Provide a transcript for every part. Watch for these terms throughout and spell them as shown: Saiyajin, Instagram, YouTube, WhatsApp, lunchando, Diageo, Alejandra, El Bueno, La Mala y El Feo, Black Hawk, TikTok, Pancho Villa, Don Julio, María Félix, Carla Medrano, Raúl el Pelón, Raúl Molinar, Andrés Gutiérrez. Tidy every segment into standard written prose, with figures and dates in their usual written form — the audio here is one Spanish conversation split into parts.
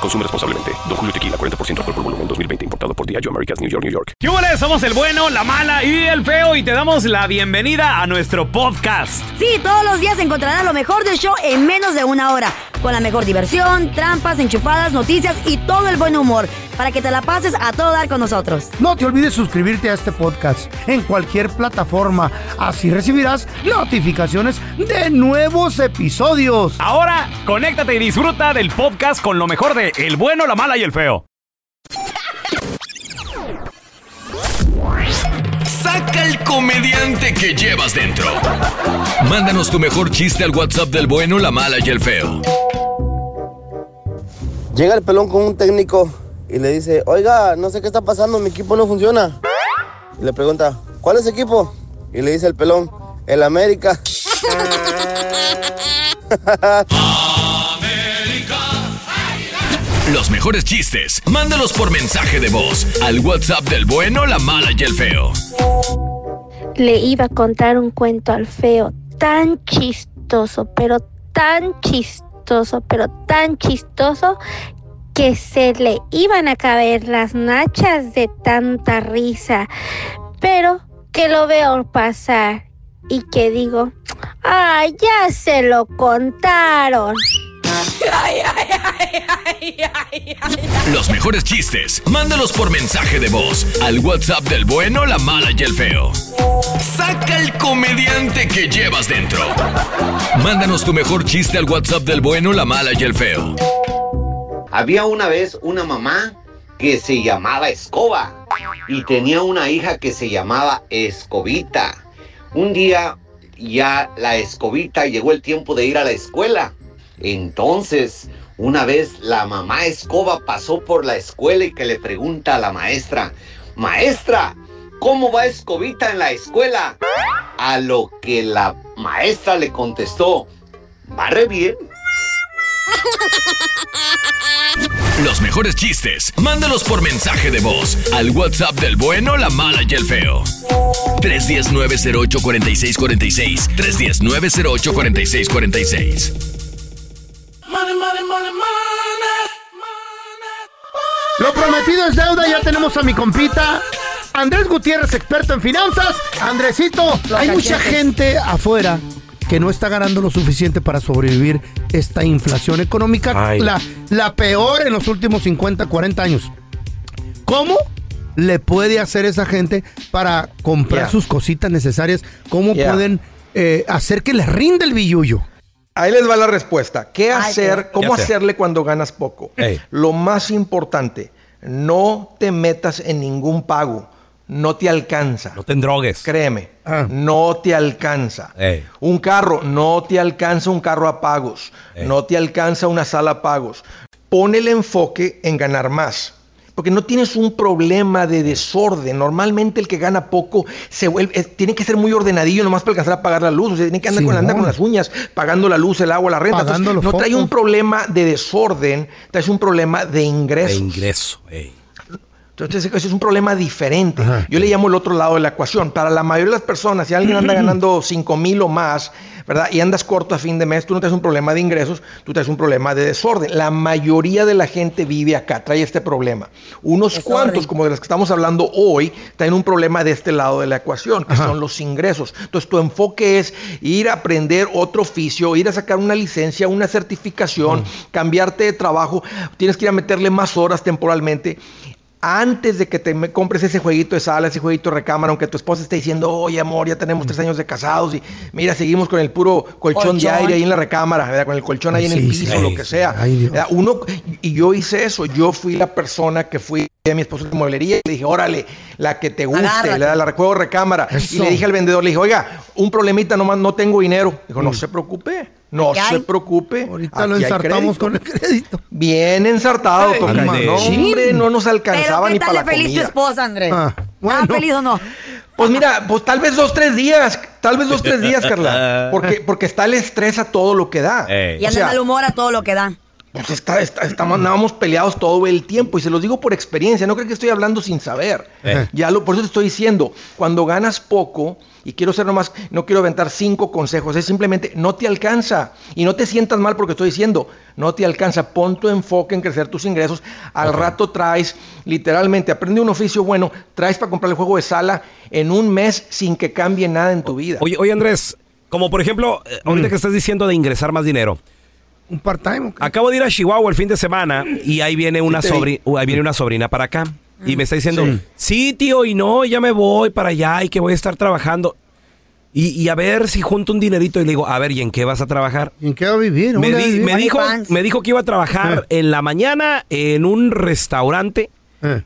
Consume responsablemente. Don Julio Tequila, 40% alcohol por volumen, 2020. Importado por Diageo, Americas, New York, New York. ¿Qué huele? Somos El Bueno, La Mala y El Feo y te damos la bienvenida a nuestro podcast. Sí, todos los días encontrarás lo mejor del show en menos de una hora. Con la mejor diversión, trampas, enchufadas, noticias y todo el buen humor. Para que te la pases a todo dar con nosotros. No te olvides suscribirte a este podcast en cualquier plataforma. Así recibirás notificaciones de nuevos episodios. Ahora, conéctate y disfruta del podcast con lo mejor de El Bueno, La Mala y El Feo. Saca el comediante que llevas dentro. Mándanos tu mejor chiste al WhatsApp del Bueno, La Mala y El Feo. Llega el Pelón con un técnico y le dice: oiga, no sé qué está pasando, mi equipo no funciona. Y le pregunta: ¿cuál es el equipo? Y le dice el Pelón: el América. Los mejores chistes, mándalos por mensaje de voz al WhatsApp del Bueno, La Mala y El Feo. Le iba a contar un cuento al Feo tan chistoso, pero tan chistoso, pero tan chistoso, que se le iban a caber las nachas de tanta risa. Pero que lo veo pasar y que digo: ¡ay, ya se lo contaron! Ay, ay, ay, ay, ay, ay. Los mejores chistes, mándalos por mensaje de voz al WhatsApp del Bueno, La Mala y El Feo. Saca el comediante que llevas dentro. Mándanos tu mejor chiste al WhatsApp del Bueno, La Mala y El Feo. Había una vez una mamá que se llamaba Escoba y tenía una hija que se llamaba Escobita. Un día ya la Escobita llegó el tiempo de ir a la escuela. Entonces, una vez la mamá Escoba pasó por la escuela y que le pregunta a la maestra: maestra, ¿cómo va Escobita en la escuela? A lo que la maestra le contestó: va re bien. Los mejores chistes, mándalos por mensaje de voz al WhatsApp del Bueno, La Mala y El Feo. 319-08-4646, 319-08-4646. Lo prometido es deuda, ya tenemos a mi compita Andrés Gutiérrez, experto en finanzas. Andresito, hay mucha gente afuera que no está ganando lo suficiente para sobrevivir esta inflación económica, la peor en los últimos 50, 40 años. ¿Cómo le puede hacer esa gente para comprar sus cositas necesarias? ¿Cómo pueden hacer que les rinda el billullo? Ahí les va la respuesta. ¿Qué hacer? ¿Cómo hacerle cuando ganas poco? Hey. Lo más importante, no te metas en ningún pago. No te alcanza. No te endrogues. Créeme, no te alcanza. Hey. Un carro, no te alcanza un carro a pagos. Hey. No te alcanza una sala a pagos. Pon el enfoque en ganar más. Porque no tienes un problema de desorden. Normalmente el que gana poco se vuelve, tiene que ser muy ordenadillo nomás para alcanzar a pagar la luz. O sea, tiene que andar anda con las uñas, pagando la luz, el agua, la renta. Entonces, no trae un problema de desorden, trae un problema de ingresos. De ingreso, ey. Entonces, ese es un problema diferente. Ajá. Yo le llamo el otro lado de la ecuación. Para la mayoría de las personas, si alguien anda ganando 5,000 o más, ¿verdad? Y andas corto a fin de mes, tú no traes un problema de ingresos, tú traes un problema de desorden. La mayoría de la gente vive acá, trae este problema. Unos cuantos, como de los que estamos hablando hoy, traen un problema de este lado de la ecuación, que son los ingresos. Entonces, tu enfoque es ir a aprender otro oficio, ir a sacar una licencia, una certificación, cambiarte de trabajo. Tienes que ir a meterle más horas temporalmente. Antes de que te compres ese jueguito de sala, ese jueguito de recámara, aunque tu esposa esté diciendo: oye, amor, ya tenemos 3 años de casados y mira, seguimos con el puro colchón de aire ahí en la recámara, ¿verdad? Con el colchón ahí en el piso, lo que sea. Uno, y yo hice eso, yo fui la persona que fui a mi esposo de mueblería y le dije, órale, la que te guste, agárrate. Le da la recuerdo recámara. Eso. Y le dije al vendedor, le dije, oiga, un problemita nomás, no tengo dinero. Dijo, no se preocupe, no se preocupe. Ahorita aquí lo ensartamos con el crédito. Bien ensartado, toca. No, hombre, no nos alcanzaba ni para la comida. ¿Pero qué tal feliz tu esposa, Andrés? Ah, bueno. ¿Tan feliz o no? Pues mira, pues tal vez dos, tres días, Carla. Porque está el estrés a todo lo que da. Y anda mal humor a todo lo que da. Pues estábamos peleados todo el tiempo. Y se los digo por experiencia, no creo que estoy hablando sin saber. Por eso te estoy diciendo, cuando ganas poco, y quiero ser nomás, no quiero aventar 5 consejos, es simplemente no te alcanza. Y no te sientas mal porque estoy diciendo, no te alcanza, pon tu enfoque en crecer tus ingresos. Al rato traes, literalmente, aprende un oficio bueno, traes para comprar el juego de sala en un mes sin que cambie nada en tu vida. Oye Andrés, como por ejemplo, ahorita que estás diciendo de ingresar más dinero. ¿Un part-time? Okay. Acabo de ir a Chihuahua el fin de semana y ahí viene una sobrina para acá. Y me está diciendo, sí tío, y no, ya me voy para allá y que voy a estar trabajando. Y a ver si junto un dinerito. Y le digo, a ver, ¿y en qué vas a trabajar? ¿En qué va a vivir? Me dijo que iba a trabajar en la mañana en un restaurante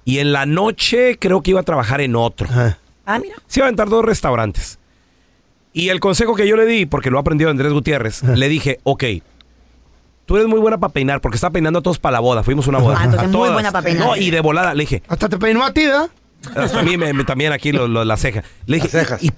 y en la noche creo que iba a trabajar en otro. Ah, mira. Se iba a aventar 2 restaurantes. Y el consejo que yo le di, porque lo aprendió Andrés Gutiérrez, le dije, ok, tú eres muy buena para peinar, porque está peinando a todos para la boda. Fuimos a una boda. Entonces muy buena para peinar. No, y de volada, le dije. Hasta te peinó a ti, ¿verdad? Hasta a mí también aquí la ceja. Le dije, ¿y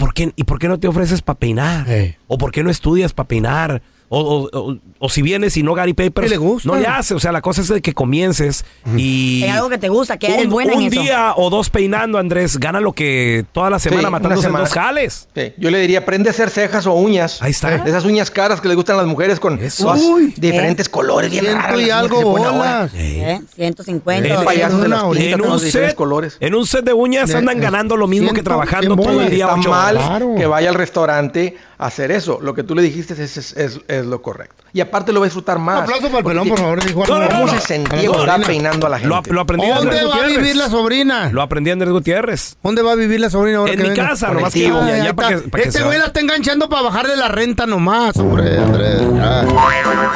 por qué no te ofreces para peinar? ¿O por qué no estudias para peinar? O si vienes y no Gary Papers, le gusta, no le hace. O sea, la cosa es de que comiences y... Es algo que te gusta, que eres buena en eso. Un día o 2 peinando, Andrés, gana lo que toda la semana matándose en 2 jales. Sí. Yo le diría, aprende a hacer cejas o uñas. Ahí está. Esas uñas caras que les gustan a las mujeres con diferentes colores. 100 y algo bolas. 150. En un set de uñas andan ganando lo mismo que trabajando todo el día. Está mal que vaya al restaurante a hacer eso. Lo que tú le dijiste es lo correcto. Y aparte lo va a disfrutar más. Un aplauso para el Pelón, por favor. ¿Cómo se sentía peinando a la gente? Lo aprendí. ¿Dónde va a vivir la sobrina? Lo aprendí Andrés Gutiérrez. ¿Dónde va a vivir la sobrina ahora? En mi casa, nomás que este güey la está enganchando para bajarle la renta nomás, hombre, Andrés.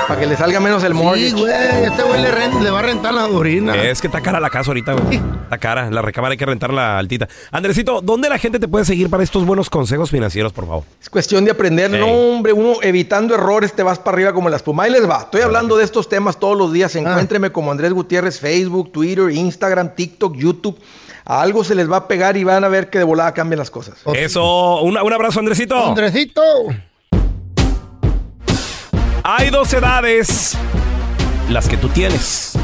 Para que le salga menos el mortgage. Sí, güey, este güey le va a rentar la sobrina. Es que está cara la casa ahorita, güey. Está cara, la recámara hay que rentarla altita. Andresito, ¿dónde la gente te puede seguir para estos buenos consejos financieros, por favor? Es cuestión de aprender, no, hombre, uno evitando errores te vas para arriba como la espuma. Ahí les va. Estoy hablando de estos temas todos los días. Encuéntreme como Andrés Gutiérrez, Facebook, Twitter, Instagram, TikTok, YouTube. A algo se les va a pegar y van a ver que de volada cambian las cosas. Eso. Un abrazo, Andresito. Andresito. Hay 2 edades, las que tú tienes.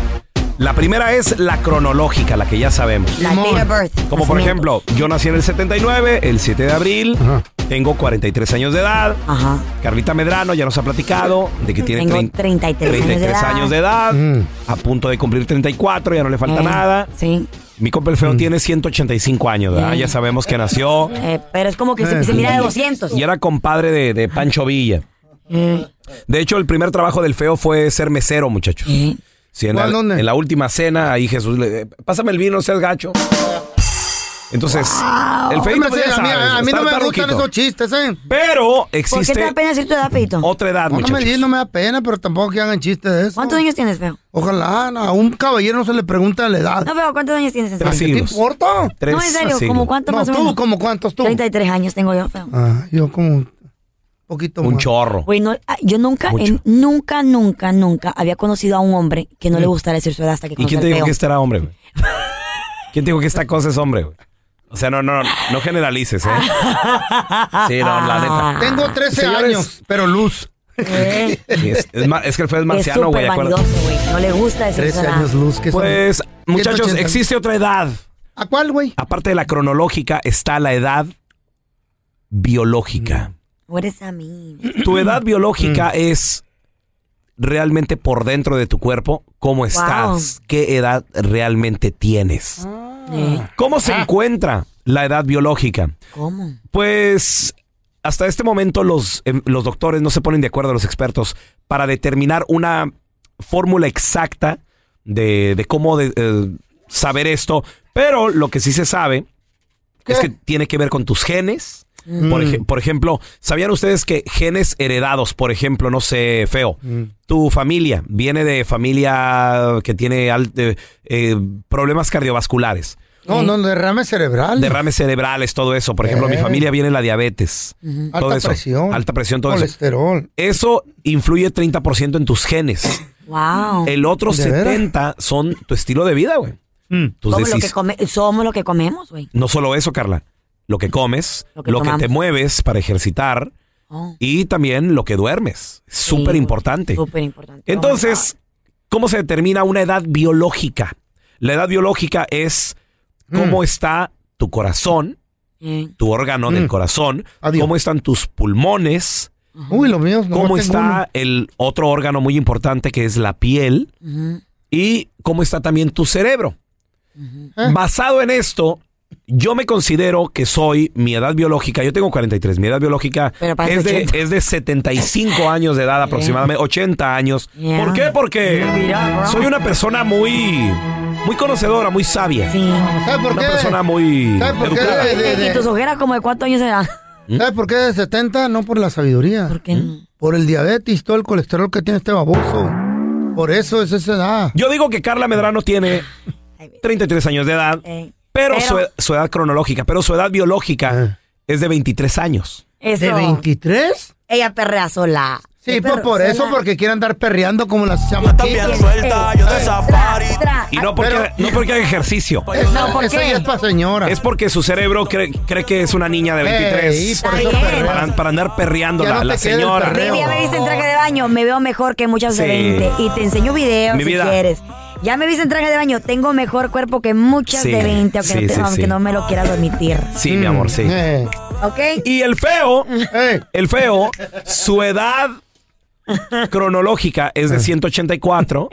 La primera es la cronológica, la que ya sabemos. La date of birth. Como por ejemplo, yo nací en el 79, el 7 de abril, tengo 43 años de edad. Ajá. Carlita Medrano ya nos ha platicado de que tiene 33 años de edad. A punto de cumplir 34, ya no le falta nada. Sí. Mi compa el Feo tiene 185 años, ¿verdad? Ya sabemos que nació. Pero es como que se mira de 200. Y era compadre de Pancho Villa. De hecho, el primer trabajo del Feo fue ser mesero, muchachos. Sí, en la última cena, ahí Jesús le pásame el vino, seas gacho. Entonces, el feito pues a mí no me gustan esos chistes, Pero existe... ¿Por qué te da pena decir tu edad, feito? Otra edad, muchachos. No me da pena, pero tampoco que hagan chistes de eso. ¿Cuántos años tienes, feo? Ojalá, a un caballero no se le pregunta la edad. No, pero ¿cuántos años tienes, feo? ¿Qué te importa? No, en serio, ¿como cuántos más o menos? No, tú, ¿como cuántos tú? 33 años tengo yo, feo. Yo como... poquito un más. Chorro. Bueno, yo nunca había conocido a un hombre que no le gustara decir su edad hasta que conocí al Feo. ¿Y quién te dijo que este era hombre, güey? ¿Quién te dijo que esta cosa es hombre, güey? O sea, no generalices, Sí, no, la neta. Tengo 13 años, pero luz. Sí, es que el Feo es marciano, güey. Es súper vanidoso, güey. No le gusta decir su edad. 13 años luz. Pues, muchachos, existe otra edad. ¿A cuál, güey? Aparte de la cronológica, está la edad biológica. What does that mean? Tu edad biológica es realmente por dentro de tu cuerpo, cómo estás, qué edad realmente tienes. ¿Cómo se encuentra la edad biológica? ¿Cómo? Pues hasta este momento los doctores no se ponen de acuerdo, los expertos, para determinar una fórmula exacta de cómo saber esto, pero lo que sí se sabe es que tiene que ver con tus genes. Por ejemplo, ¿sabían ustedes que genes heredados, por ejemplo, no sé, Feo, tu familia viene de familia que tiene problemas cardiovasculares? No, no, derrames cerebrales. Derrames cerebrales, todo eso. Por ejemplo, mi familia viene la diabetes. Todo alta eso. Presión. Alta presión, todo colesterol. Eso. Eso influye 30% en tus genes. Wow. El otro 70% son tu estilo de vida, güey. Somos lo que comemos, güey. No solo eso, Carla. Lo que comes, lo que te mueves para ejercitar y también lo que duermes. Súper importante. Súper importante. Entonces, ¿cómo se determina una edad biológica? La edad biológica es... ¿Cómo está tu corazón? Tu órgano del corazón. Adiós. ¿Cómo están tus pulmones? Uy, lo mío. No, ¿cómo está el otro órgano muy importante que es la piel? Y ¿cómo está también tu cerebro? Basado en esto, yo me considero que soy mi edad biológica. Yo tengo 43. Mi edad biológica es de 75 años de edad aproximadamente, 80 años. Yeah. ¿Por qué? Porque soy una persona muy conocedora, muy sabia. Sí. ¿Sabes por qué? Una persona muy educada. ¿Y tus ojeras como de cuántos años edad? ¿Sabes por qué de 70? No por la sabiduría. ¿Por qué? Por el diabetes, todo el colesterol que tiene este baboso. Por eso es esa edad. Yo digo que Carla Medrano tiene 33 años de edad, pero su edad cronológica, pero su edad biológica es de 23 años. Eso. ¿De 23? Ella perrea sola. Sí, pues por eso, porque quieren andar perreando como las chamas. Yo también suelta, yo de safari. Y no porque haga ejercicio. No, porque eso ya es para señora. Es porque su cerebro cree que es una niña de 23. Sí, por eso para andar perreando la señora. Mi vida me viste en traje de baño, me veo mejor que muchas de 20. Y te enseño videos si quieres. Ya me viste en traje de baño, tengo mejor cuerpo que muchas de 20, aunque no me lo quieras admitir. Sí, mi amor, sí. Okay. Y el feo, su edad cronológica es de 184,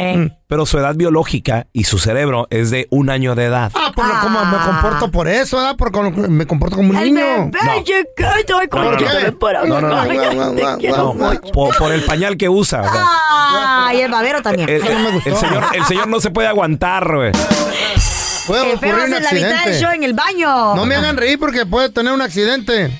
pero su edad biológica y su cerebro es de 1 año de edad. Ah, por lo como me comporto por eso, ¿verdad? Porque me comporto como un niño. Por el pañal que usa. O sea. Y el babero también. El señor no se puede aguantar, güey. Puede ocurrir un accidente. La mitad del show en el baño. No me hagan reír porque puede tener un accidente.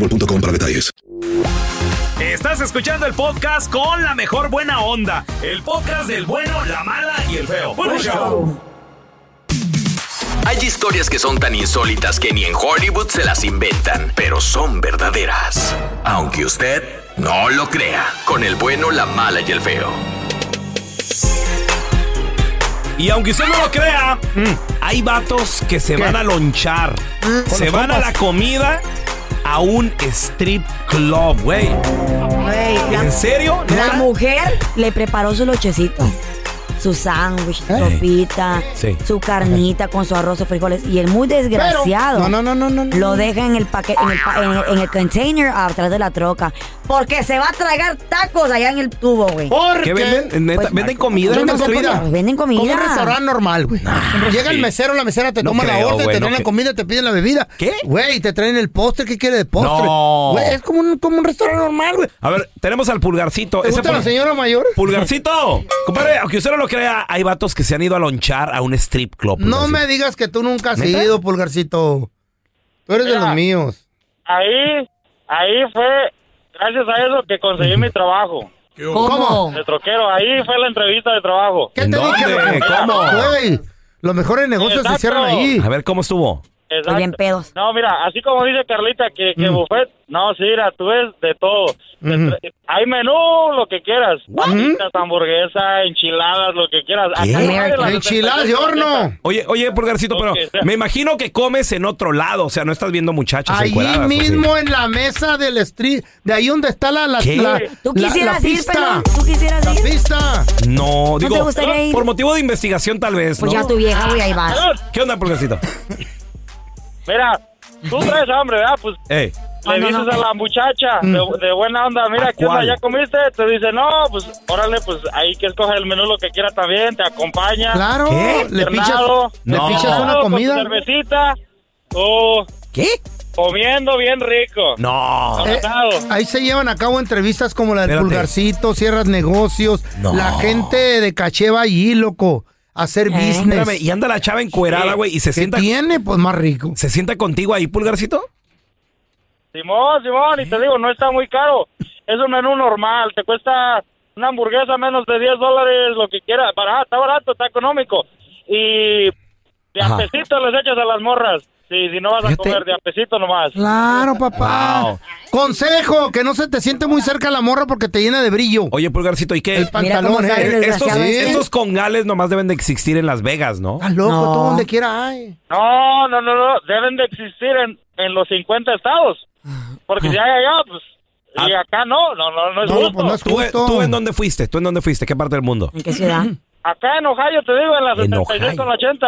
para detalles. Estás escuchando el podcast con la mejor buena onda. El podcast del bueno, la mala y el feo. Buen show. Hay historias que son tan insólitas que ni en Hollywood se las inventan, pero son verdaderas. Aunque usted no lo crea. Con el bueno, la mala y el feo. Y aunque usted no lo crea, hay vatos que se van a lonchar. Se van a la comida... a un strip club, güey. ¿En serio? La mujer le preparó su lonchecito. su sándwich, sopita, su carnita con su arroz o frijoles. Y el muy desgraciado lo deja en el paquete, en el container atrás de la troca. Porque se va a tragar tacos allá en el tubo, güey. ¿Por qué? ¿Venden comida? Venden comida. Como un restaurante normal, güey. Llega el mesero, la mesera te toma la orden, te traen la comida, te piden la bebida. ¿Qué? Güey, te traen el postre. ¿Qué quiere de postre? No. Güey, es como un restaurante normal, güey. A ver, tenemos al Pulgarcito. ¿Te gusta la señora mayor? ¡Pulgarcito! Compadre, aunque usted no lo crea, hay vatos que se han ido a lonchar a un strip club. No me digas que tú nunca has ido, Pulgarcito. Tú eres de los míos. Ahí fue, gracias a eso, que conseguí mi trabajo. ¿Cómo? De troquero. Ahí fue la entrevista de trabajo. ¿Qué te dije? ¿Cómo? Güey, los mejores negocios se cierran ahí. A ver, ¿cómo estuvo? Exacto. Bien pedos. No, mira, así como dice Carlita, que buffet, no, sí, mira, tú ves de todo. Hay menú, lo que quieras. Papitas, hamburguesas, enchiladas, lo que quieras. Enchiladas de horno. Oye, Pulgarcito, pero me imagino que comes en otro lado, o sea, no estás viendo muchachas encueradas. Allí mismo en la mesa del street, de ahí donde está ¿Tú quisieras ir, Pelón? La pista. No, digo, ¿no te gustaría ir? Por motivo de investigación tal vez, pues ¿no? Pues ya tu vieja, güey, ahí vas. ¿Qué onda, Pulgarcito? Mira, tú traes hambre, ¿verdad? Pues le dices a la muchacha de buena onda, mira, ¿qué onda? ¿Ya comiste? Te dice, no, pues, órale, pues, ahí que escoge el menú, lo que quiera también, te acompaña. Claro. ¿Qué? ¿Le pichas una comida? Con cervecita. ¿Qué? Comiendo bien rico. No. Ahí se llevan a cabo entrevistas como la del Pulgarcito, cierras negocios. No. La gente de caché va allí, loco. Hacer business. Espérame, y anda la chava encuerada, güey, y se sienta. ¿Qué tiene? Pues más rico. ¿Se sienta contigo ahí, Pulgarcito? Simón, y te digo, no está muy caro. Es un menú normal, te cuesta una hamburguesa menos de $10, lo que quieras. Está barato, está económico. Y de apesito les echas a las morras. Si no vas a comer de apesito nomás. Claro, papá. Wow. Consejo, que no se te siente muy cerca la morra porque te llena de brillo. Oye, Pulgarcito, ¿y qué? El pantalón, Estos congales nomás deben de existir en Las Vegas, ¿no? Estás loco, todo donde quiera hay. No. Deben de existir en los 50 estados. Porque si hay allá, pues... Y acá no es justo. Pues no es justo. ¿Tú en dónde fuiste? ¿Qué parte del mundo? ¿En qué ciudad? Acá en Ohio, te digo, en la 76 con la 80.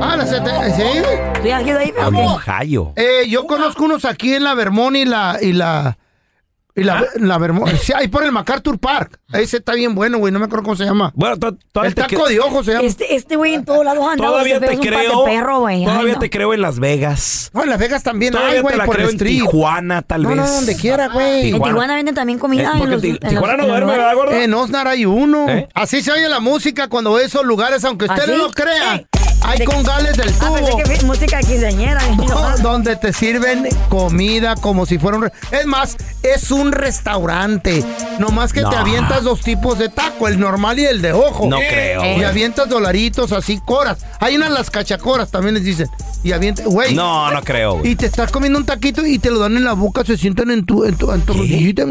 Ah, la 76. Sí, aquí de ahí, pero en Ohio. Yo conozco unos aquí en la Vermont y la Vermont. Sí, ahí por el MacArthur Park. Ese está bien bueno, güey. No me acuerdo cómo se llama. Bueno, el taco de ojo se llama. Este güey en todos lados andaba. Todavía te creo. Todavía te creo en Las Vegas. No, en Las Vegas también hay, güey. Por el street. Tijuana, tal vez. No, donde quiera, güey. En Tijuana venden también comida. Tijuana no duerme, ¿verdad, gordo? En Osnar hay uno. Así se oye la música cuando ve esos lugares, aunque usted no lo crea. Hay congales del tubo. Pensé que música quinceañera. Donde te sirven comida como si fuera un... Es más, es un restaurante. Nomás que te avientas dos tipos de taco, el normal y el de ojo. No creo. Y avientas dolaritos así, coras. Hay unas las cachacoras, también les dicen. Y avientas... Güey. No creo, güey. Y te estás comiendo un taquito y te lo dan en la boca, se sientan en tu rodillita.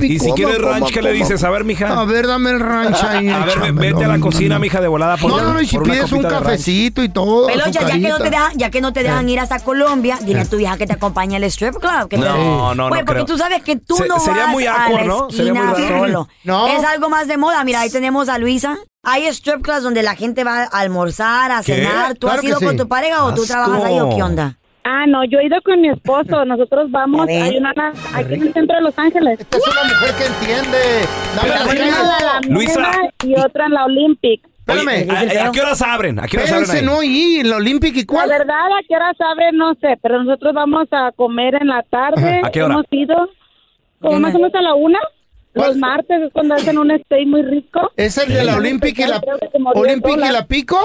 Y si quieres ranch, ¿qué le dices? A ver, mija. A ver, dame el ranch ahí. A ver, vete a la cocina, mija, de volada. No, y si pides un cafecito y todo. Pero ya que no te dejan ir hasta Colombia, dile a tu vieja que te acompañe al strip club. No, porque tú sabes que tú no vas a la esquina solo. Es algo más de moda. Mira, ahí tenemos a Luisa. Hay strip clubs donde la gente va a almorzar, a cenar. ¿Tú has ido con tu pareja o tú trabajas ahí o qué onda? Ah, no, yo he ido con mi esposo. Nosotros vamos a ayunar aquí en el centro de Los Ángeles. Esta es una mujer que entiende. Luisa. Y otra en la Olympic. Espérame, ¿a qué horas abren? ¿A qué horas abren ahí? ¿En la Olímpica y cuál? La verdad, ¿a qué horas abren? No sé, pero nosotros vamos a comer en la tarde. ¿A qué hora? Hemos ido como más o menos a la 1:00. Los martes es cuando hacen un steak muy rico. ¿Es el de la Olímpica y la Pico?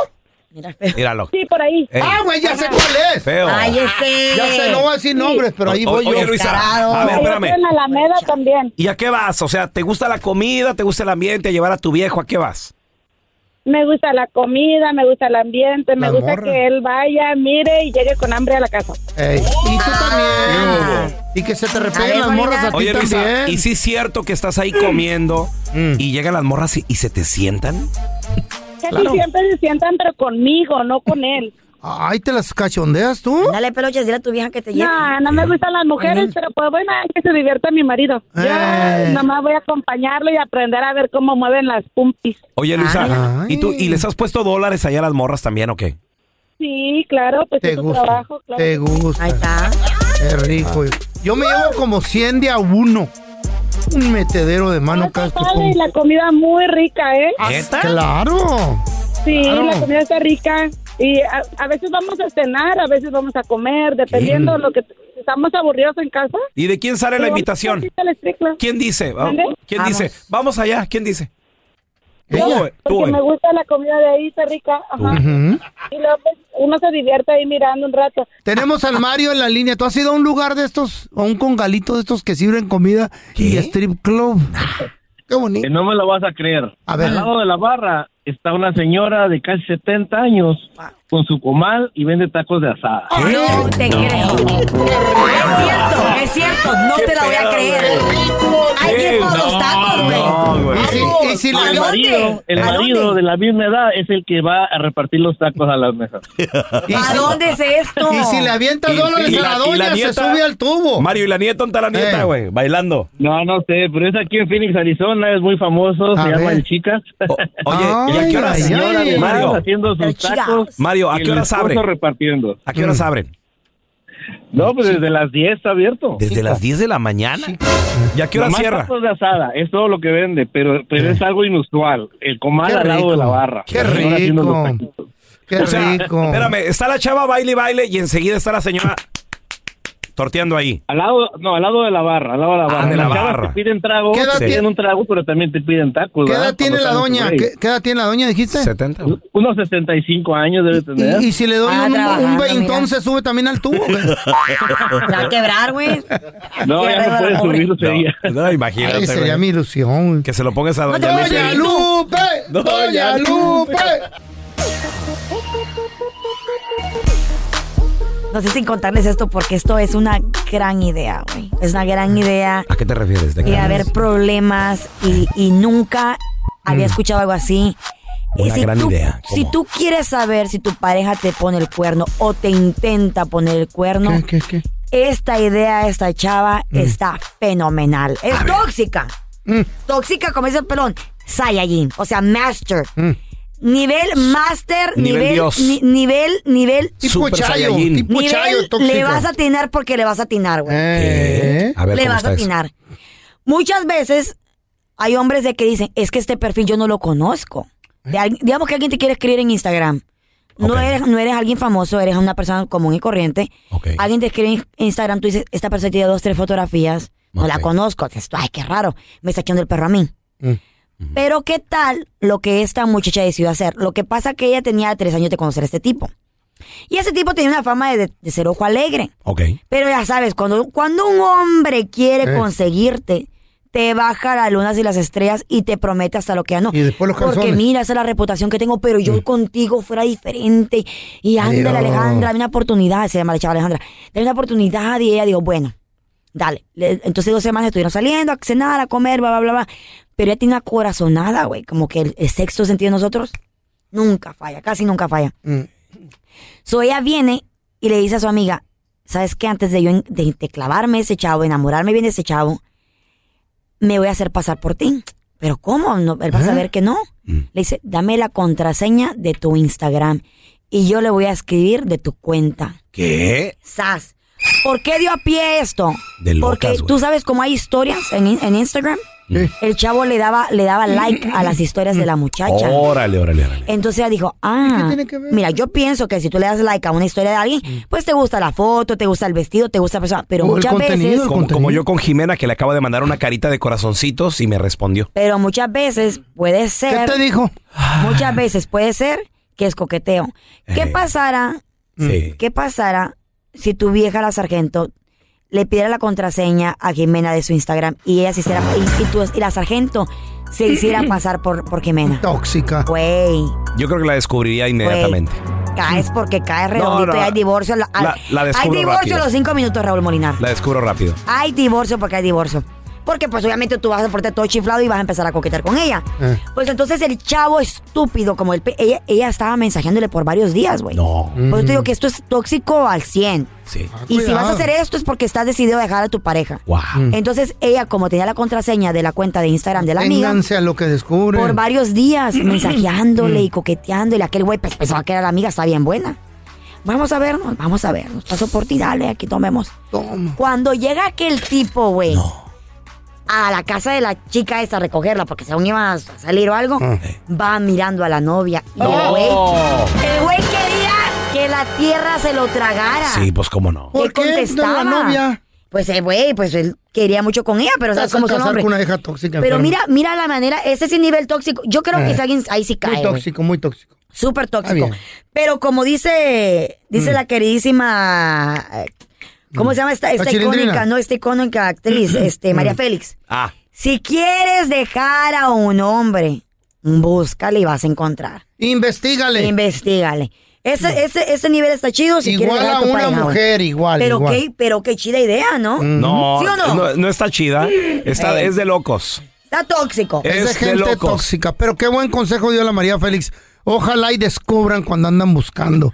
Míralo. Sí, por ahí. Ah, güey, ya sé cuál es. Feo. Ay, ese. Ya sé, no voy a decir nombres, pero ahí voy yo. Oye, Luisa, a ver, espérame. En Alameda también. ¿Y a qué vas? O sea, ¿te gusta la comida? ¿Te gusta el ambiente? ¿A llevar a tu viejo? ¿A qué vas? Me gusta la comida, me gusta el ambiente, me gusta que él vaya, mire y llegue con hambre a la casa. Ey. Y tú también. Y que se te repeguen las morras a ti también. Oye, Luisa, ¿y sí es cierto que estás ahí comiendo y llegan las morras y se te sientan? Casi siempre se sientan, pero conmigo, no con él. Ay, ¿te las cachondeas tú? Dale, Peluche, dile a tu vieja que te lleve. No me gustan las mujeres, pero pues bueno, que se divierta mi marido. Yo nomás voy a acompañarlo y aprender a ver cómo mueven las pumpis. Oye, Luisa, ¿y tú les has puesto dólares allá a las morras también o qué? Sí, claro, pues es tu trabajo, claro. Te gusta. Ahí está. Qué rico. Yo me llevo como 100 de a uno. Un metedero de mano castro. Y la comida muy rica, ¿eh? ¿Esta? Claro. Sí, claro. La comida está rica. Y a veces vamos a cenar, a veces vamos a comer, dependiendo de lo que estamos aburridos en casa. ¿Y de quién sale la invitación? ¿Quién dice? ¿Quién dice? Vamos allá, ¿quién dice? Porque me gusta la comida de ahí, está rica. Ajá. Y luego uno se divierte ahí mirando un rato. Tenemos al Mario en la línea. ¿Tú has ido a un lugar de estos, a un congalito de estos que sirven comida y strip club? Qué bonito. No me lo vas a creer. A ver. Al lado de la barra está una señora de casi 70 años con su comal y vende tacos de asada. Oh, no te creo. Es cierto, no te la voy a creer. Hay tiempo de los tacos, güey. ¿Y si el marido de la misma edad es el que va a repartir los tacos a las mesas? ¿A dónde es esto? Y si le avientas dólares a la doña, se sube al tubo. Mario, ¿y la nieta? ¿Dónde está la nieta, güey? Bailando. No sé, pero es aquí en Phoenix, Arizona, es muy famoso, se llama El Chicas. Oye, ¿y a qué horas, Mario? Haciendo sus tacos. Mario, ¿a qué horas abren? ¿A qué horas abren? No, pues desde las 10 está abierto. ¿Desde las 10 de la mañana? Sí. ¿Y a qué hora cierra? Tacos de asada, es todo lo que vende, pero es algo inusual. El comal al lado de la barra. ¡Qué rico! ¡Qué rico! Espérame, está la chava baile y enseguida está la señora torteando ahí. Al lado de la barra. De la barra. Te piden trago, te piden un trago, pero también te piden tacos. ¿Qué edad tiene la doña? ¿Qué edad tiene la doña, dijiste? 70. Unos 65 años debe tener. ¿Y si le doy un veintón, se sube también al tubo? Se va a quebrar, güey. No, ya no puede subirlo ese día. No, imagínate. Ay, sería mi ilusión. Que se lo pongas a doña Lupe. ¡Doña Lupe! No sé si contarles esto porque esto es una gran idea, güey. Es una gran idea. ¿A qué te refieres? De haber problemas y nunca había escuchado algo así. Una gran idea. ¿Cómo? Si tú quieres saber si tu pareja te pone el cuerno o te intenta poner el cuerno, ¿Qué? Esta idea, esta chava, está fenomenal. Es tóxica. Tóxica, como dice el pelón, Saiyajin, o sea, Master. Nivel super Saiyajin. Tipo nivel chayo, le vas a atinar porque le vas a atinar, güey. A ver, le vas a atinar. Eso. Muchas veces hay hombres de que dicen, es que este perfil yo no lo conozco. Digamos que alguien te quiere escribir en Instagram. No eres alguien famoso, eres una persona común y corriente. Alguien te escribe en Instagram, tú dices, esta persona tiene 2, 3 fotografías, no la conozco. Dices, ay, qué raro, me está echando el perro a mí. Pero qué tal lo que esta muchacha decidió hacer. Lo que pasa que ella tenía 3 años de conocer a este tipo. Y ese tipo tenía una fama de ser ojo alegre. Pero ya sabes, cuando un hombre quiere conseguirte, te baja las lunas y las estrellas y te promete hasta lo que ya no. Y después los calzones. Porque mira, esa es la reputación que tengo, pero yo contigo fuera diferente. Y ándale, Alejandra, dame una oportunidad. Se llama la chava Alejandra. Dame una oportunidad. Y ella dijo, bueno, dale. Entonces 2 semanas estuvieron saliendo a cenar, a comer, bla, bla, bla, bla. Pero ella tiene una corazonada, güey. Como que el sexto sentido de nosotros nunca falla, casi nunca falla. So ella viene y le dice a su amiga, ¿sabes qué? Antes de yo de clavarme ese chavo, enamorarme bien de ese chavo, me voy a hacer pasar por ti. ¿Pero cómo? No, él va a saber que no. Le dice, dame la contraseña de tu Instagram y yo le voy a escribir de tu cuenta. ¿Qué? ¡Sas! ¿Por qué dio a pie esto? De locas, porque tú sabes cómo hay historias en Instagram. Sí. El chavo le daba like a las historias de la muchacha. Órale. Entonces ella dijo, mira, yo pienso que si tú le das like a una historia de alguien, pues te gusta la foto, te gusta el vestido, te gusta la persona, pero muchas veces... Como yo con Jimena, que le acabo de mandar una carita de corazoncitos y me respondió. Pero muchas veces puede ser... ¿Qué te dijo? Muchas veces puede ser que es coqueteo. ¿Qué pasará si tu vieja la sargento... le pidiera la contraseña a Jimena de su Instagram y ella se hiciera y la sargento se hiciera pasar por Jimena? Tóxica. Güey. Yo creo que la descubriría inmediatamente. Wey. Caes porque caes redondito y hay divorcio. La descubro rápido. Hay divorcio a los 5 minutos, Raúl Molinar. La descubro rápido. Hay divorcio porque hay divorcio. Porque pues obviamente tú vas a portar todo chiflado y vas a empezar a coquetear con ella. Pues entonces el chavo estúpido, como ella estaba mensajeándole por varios días, güey. No. Pues te digo que esto es tóxico al 100. Sí. Ah, y cuidado. Si vas a hacer esto es porque estás decidido a dejar a tu pareja. Wow. Entonces ella, como tenía la contraseña de la cuenta de Instagram de la amiga, ténganse a lo que descubren. Por varios días mensajeándole y coqueteándole. Aquel güey pensaba que era la amiga, está bien buena. Vamos a vernos. Paso por ti, dale, aquí tomemos. Toma. Cuando llega aquel tipo, güey, a la casa de la chica esa a recogerla, porque según iba a salir o algo, va mirando a la novia. Y el güey quería que la tierra se lo tragara. Sí, pues cómo no. ¿Por qué contestaba? ¿De la novia? Pues el güey, pues él quería mucho con ella, pero sabes cómo son hombres. Con una hija tóxica, pero enferma. mira la manera, ese es el nivel tóxico. Yo creo que alguien ahí sí cae. Muy tóxico. Súper tóxico. Pero como dice la queridísima, ¿cómo se llama esta icónica? No, esta icónica actriz, María Félix. Si quieres dejar a un hombre, búscale y vas a encontrar. Investígale. Ese nivel está chido. Si igual quieres a una pareja, mujer, igual. Pero qué chida idea, ¿no? No, ¿sí o no? No está chida. Es de locos. Está tóxico. Es de gente tóxica. Pero qué buen consejo dio la María Félix. Ojalá y descubran cuando andan buscando.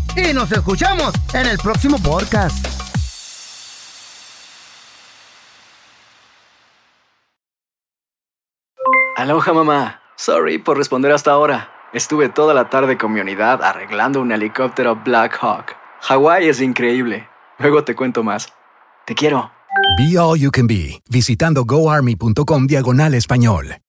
Y nos escuchamos en el próximo podcast. Aloha, mamá. Sorry por responder hasta ahora. Estuve toda la tarde con mi unidad arreglando un helicóptero Black Hawk. Hawái es increíble. Luego te cuento más. Te quiero. Be All You Can Be, visitando goarmy.com/español.